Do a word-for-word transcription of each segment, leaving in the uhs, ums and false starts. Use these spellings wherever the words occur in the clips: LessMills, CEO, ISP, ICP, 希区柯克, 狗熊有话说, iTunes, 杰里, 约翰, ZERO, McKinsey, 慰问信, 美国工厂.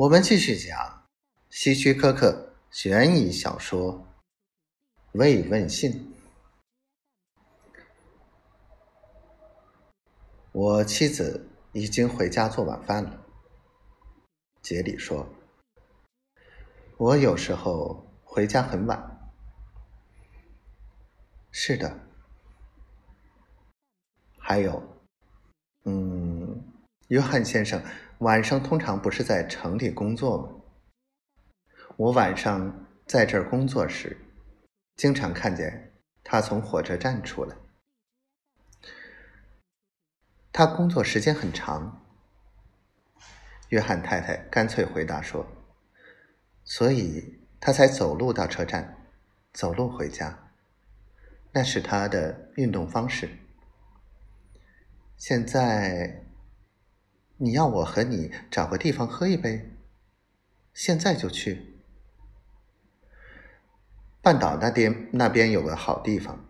我们继续讲希区柯克悬疑小说《慰问信》。我妻子已经回家做晚饭了，杰里说，我有时候回家很晚。是的。还有，嗯，约翰先生晚上通常不是在城里工作吗？我晚上在这儿工作时，经常看见他从火车站出来。他工作时间很长。约翰太太干脆回答说，所以他才走路到车站，走路回家，那是他的运动方式。现在你要我和你找个地方喝一杯？现在就去。半岛那边那边有个好地方，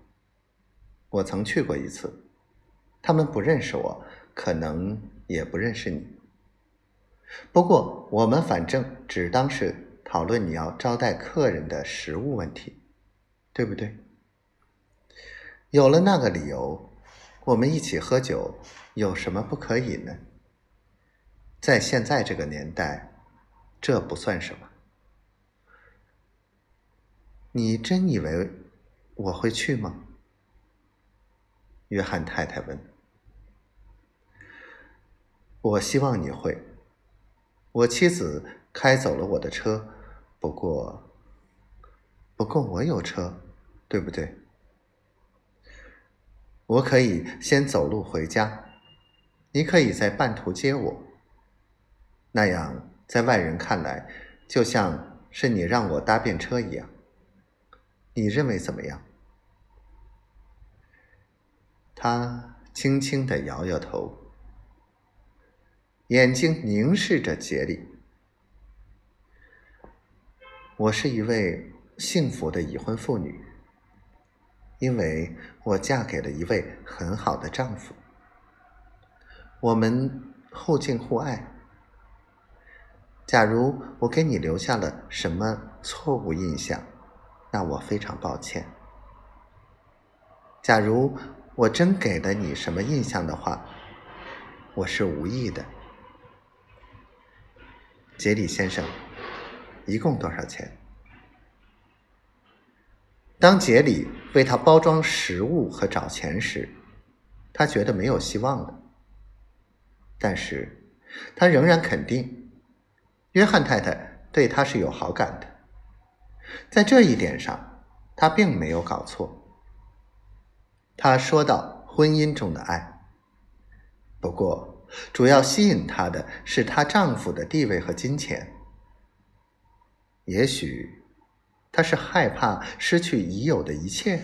我曾去过一次，他们不认识我，可能也不认识你。不过我们反正只当是讨论你要招待客人的食物问题，对不对？有了那个理由，我们一起喝酒有什么不可以呢？在现在这个年代，这不算什么。你真以为我会去吗？约翰太太问。我希望你会。我妻子开走了我的车，不过，不过我有车，对不对？我可以先走路回家，你可以在半途接我。那样，在外人看来，就像是你让我搭便车一样。你认为怎么样？他轻轻地摇摇头，眼睛凝视着杰里。我是一位幸福的已婚妇女，因为我嫁给了一位很好的丈夫。我们互敬互爱。假如我给你留下了什么错误印象，那我非常抱歉。假如我真给了你什么印象的话，我是无意的。杰里先生，一共多少钱？当杰里为他包装食物和找钱时，他觉得没有希望了。但是，他仍然肯定，约翰太太对他是有好感的。在这一点上，他并没有搞错。他说到婚姻中的爱，不过主要吸引她的是她丈夫的地位和金钱。也许她是害怕失去已有的一切。